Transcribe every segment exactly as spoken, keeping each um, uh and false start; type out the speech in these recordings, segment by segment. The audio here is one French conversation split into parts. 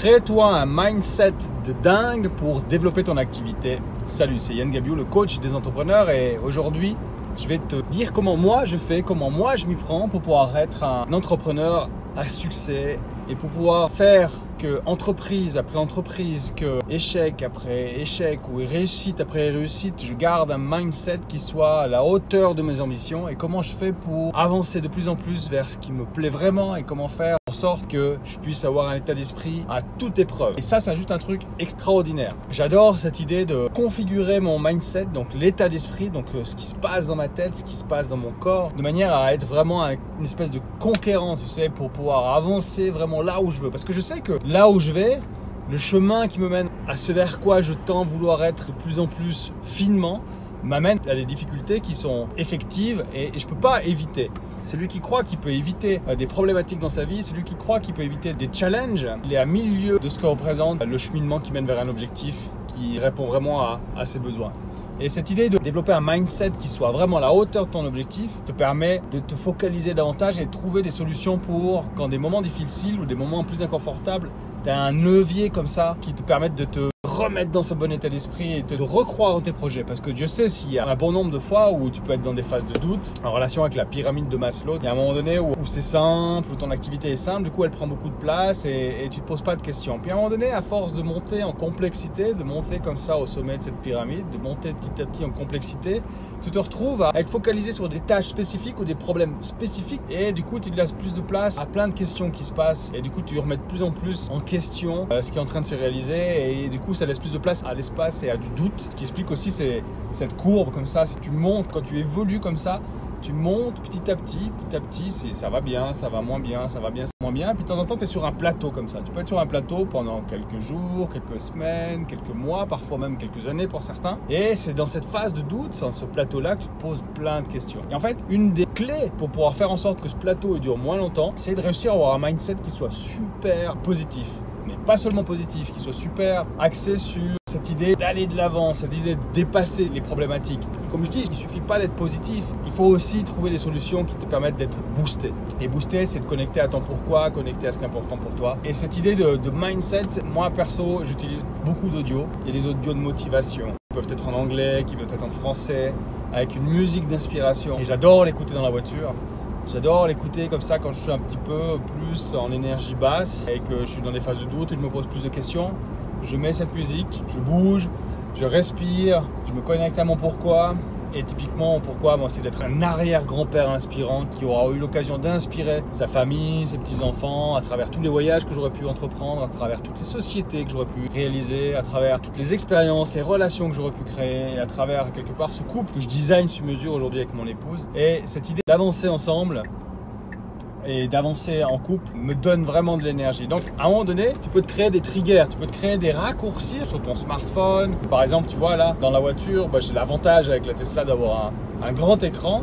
Crée-toi un mindset de dingue pour développer ton activité. Salut, c'est Yann Gabiou, le coach des entrepreneurs, et aujourd'hui, je vais te dire comment moi je fais, comment moi je m'y prends pour pouvoir être un entrepreneur à succès et pour pouvoir faire que entreprise après entreprise, que échec après échec ou réussite après réussite, je garde un mindset qui soit à la hauteur de mes ambitions et comment je fais pour avancer de plus en plus vers ce qui me plaît vraiment et comment faire sorte que je puisse avoir un état d'esprit à toute épreuve. Et ça, c'est juste un truc extraordinaire. J'adore cette idée de configurer mon mindset, donc l'état d'esprit, donc ce qui se passe dans ma tête, ce qui se passe dans mon corps, de manière à être vraiment une espèce de conquérant, tu sais, pour pouvoir avancer vraiment là où je veux. Parce que je sais que là où je vais, le chemin qui me mène à ce vers quoi je tends vouloir être de plus en plus finement, m'amène à des difficultés qui sont effectives et je ne peux pas éviter. Celui qui croit qu'il peut éviter des problématiques dans sa vie, celui qui croit qu'il peut éviter des challenges, il est à mille lieues de ce que représente le cheminement qui mène vers un objectif qui répond vraiment à, à ses besoins. Et cette idée de développer un mindset qui soit vraiment à la hauteur de ton objectif te permet de te focaliser davantage et de trouver des solutions pour quand des moments difficiles ou des moments plus inconfortables, tu as un levier comme ça qui te permettent de te remettre dans ce bon état d'esprit et te recroire en tes projets. Parce que Dieu sait s'il y a un bon nombre de fois où tu peux être dans des phases de doute en relation avec la pyramide de Maslow. Il y a un moment donné où, où c'est simple, où ton activité est simple, du coup elle prend beaucoup de place et, et tu ne te poses pas de questions. Puis à un moment donné, à force de monter en complexité, de monter comme ça au sommet de cette pyramide, de monter petit à petit en complexité, tu te retrouves à être focalisé sur des tâches spécifiques ou des problèmes spécifiques et du coup tu te laisses plus de place à plein de questions qui se passent et du coup tu remets de plus en plus en question euh, ce qui est en train de se réaliser et du coup ça laisse plus de place à l'espace et à du doute. Ce qui explique aussi c'est cette courbe comme ça, si tu montes, quand tu évolues comme ça, tu montes petit à petit, petit à petit, ça va bien, ça va moins bien, ça va bien, ça va moins bien. Puis de temps en temps, tu es sur un plateau comme ça. Tu peux être sur un plateau pendant quelques jours, quelques semaines, quelques mois, parfois même quelques années pour certains. Et c'est dans cette phase de doute, dans ce plateau-là, que tu te poses plein de questions. Et en fait, une des clés pour pouvoir faire en sorte que ce plateau dure moins longtemps, c'est de réussir à avoir un mindset qui soit super positif. Mais pas seulement positif, qui soit super axé sur cette idée d'aller de l'avant, cette idée de dépasser les problématiques. Comme je dis, il ne suffit pas d'être positif, il faut aussi trouver des solutions qui te permettent d'être boosté. Et boosté, c'est de connecter à ton pourquoi, connecter à ce qui est important pour toi. Et cette idée de, de mindset, moi perso, j'utilise beaucoup d'audios. Il y a des audios de motivation, qui peuvent être en anglais, qui peuvent être en français, avec une musique d'inspiration. Et j'adore l'écouter dans la voiture. J'adore l'écouter comme ça quand je suis un petit peu plus en énergie basse et que je suis dans des phases de doute et je me pose plus de questions. Je mets cette musique, je bouge, je respire, je me connecte à mon pourquoi. Et typiquement, mon pourquoi, moi, c'est d'être un arrière-grand-père inspirant qui aura eu l'occasion d'inspirer sa famille, ses petits-enfants, à travers tous les voyages que j'aurais pu entreprendre, à travers toutes les sociétés que j'aurais pu réaliser, à travers toutes les expériences, les relations que j'aurais pu créer, et à travers, quelque part, ce couple que je design sur mesure aujourd'hui avec mon épouse. Et cette idée d'avancer ensemble et d'avancer en couple me donne vraiment de l'énergie. Donc à un moment donné, tu peux te créer des triggers, tu peux te créer des raccourcis sur ton smartphone. Par exemple, tu vois là, dans la voiture, bah, j'ai l'avantage avec la Tesla d'avoir un, un grand écran.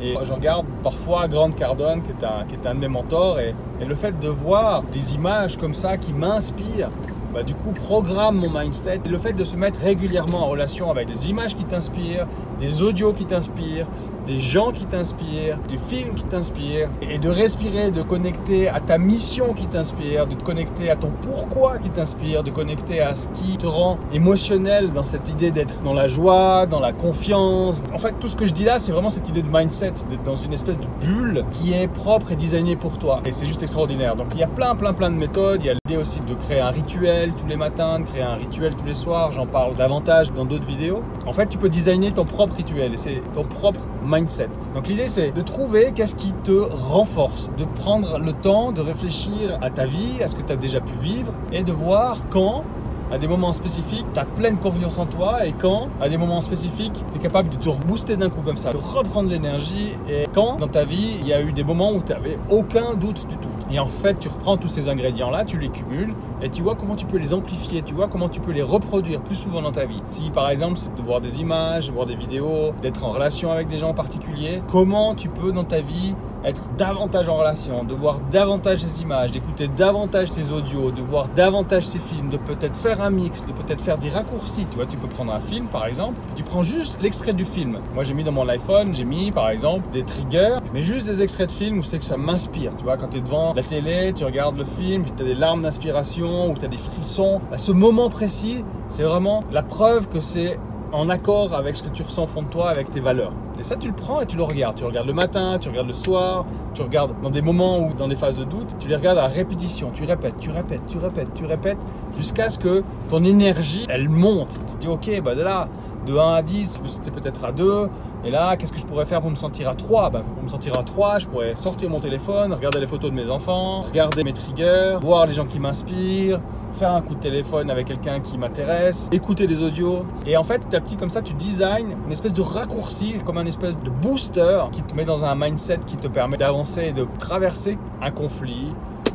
Et je regarde parfois Grant Cardone, qui est un, qui est un de mes mentors. Et, et le fait de voir des images comme ça qui m'inspirent, bah, du coup, programme mon mindset. Et le fait de se mettre régulièrement en relation avec des images qui t'inspirent, des audios qui t'inspirent, des gens qui t'inspirent, des films qui t'inspirent, et de respirer, de connecter à ta mission qui t'inspire, de te connecter à ton pourquoi qui t'inspire, de connecter à ce qui te rend émotionnel dans cette idée d'être dans la joie, dans la confiance. En fait, tout ce que je dis là, c'est vraiment cette idée de mindset, d'être dans une espèce de bulle qui est propre et designée pour toi. Et c'est juste extraordinaire. Donc, il y a plein, plein, plein de méthodes. Il y a l'idée aussi de créer un rituel tous les matins, de créer un rituel tous les soirs, j'en parle davantage dans d'autres vidéos. En fait, tu peux designer ton propre rituel et c'est ton propre mindset. Donc l'idée, c'est de trouver qu'est-ce qui te renforce, de prendre le temps de réfléchir à ta vie, à ce que tu as déjà pu vivre et de voir quand, à des moments spécifiques, tu as pleine confiance en toi et quand, à des moments spécifiques, tu es capable de te rebooster d'un coup comme ça, de reprendre l'énergie et quand, dans ta vie, il y a eu des moments où tu n'avais aucun doute du tout. Et en fait, tu reprends tous ces ingrédients-là, tu les cumules et tu vois comment tu peux les amplifier, tu vois comment tu peux les reproduire plus souvent dans ta vie. Si, par exemple, c'est de voir des images, de voir des vidéos, d'être en relation avec des gens en particulier, comment tu peux, dans ta vie, être davantage en relation, de voir davantage ses images, d'écouter davantage ses audios, de voir davantage ses films, de peut-être faire un mix, de peut-être faire des raccourcis. Tu vois, tu peux prendre un film par exemple, tu prends juste l'extrait du film. Moi j'ai mis dans mon iPhone, j'ai mis par exemple des triggers, je mets juste des extraits de films où c'est que ça m'inspire. Tu vois, quand tu es devant la télé, tu regardes le film, puis tu as des larmes d'inspiration ou tu as des frissons. À ce moment précis, c'est vraiment la preuve que c'est en accord avec ce que tu ressens au fond de toi, avec tes valeurs. Et ça, tu le prends et tu le regardes. Tu le regardes le matin, tu regardes le soir, tu regardes dans des moments ou dans des phases de doute, tu les regardes à répétition. Tu répètes, tu répètes, tu répètes, tu répètes jusqu'à ce que ton énergie, elle monte. Tu te dis, ok, bah là, de un à dix, je me sentais peut-être à deux. Et là, qu'est-ce que je pourrais faire pour me sentir à trois? Bah, pour me sentir à trois, je pourrais sortir mon téléphone, regarder les photos de mes enfants, regarder mes triggers, voir les gens qui m'inspirent, faire un coup de téléphone avec quelqu'un qui m'intéresse, écouter des audios. Et en fait, petit à petit, comme ça, tu design une espèce de raccourci, comme un espèce de booster qui te met dans un mindset qui te permet d'avancer et de traverser un conflit,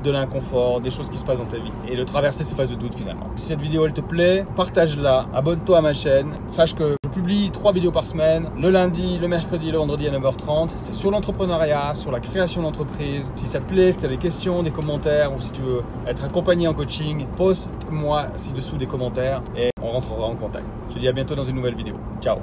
de l'inconfort, des choses qui se passent dans ta vie et de traverser ces phases de doute finalement. Si cette vidéo elle te plaît, partage-la, abonne-toi à ma chaîne. Sache que je publie trois vidéos par semaine, le lundi, le mercredi, le vendredi à neuf heures trente. C'est sur l'entrepreneuriat, sur la création d'entreprise. Si ça te plaît, si tu as des questions, des commentaires ou si tu veux être accompagné en coaching, pose-moi ci-dessous des commentaires et on rentrera en contact. Je te dis à bientôt dans une nouvelle vidéo. Ciao.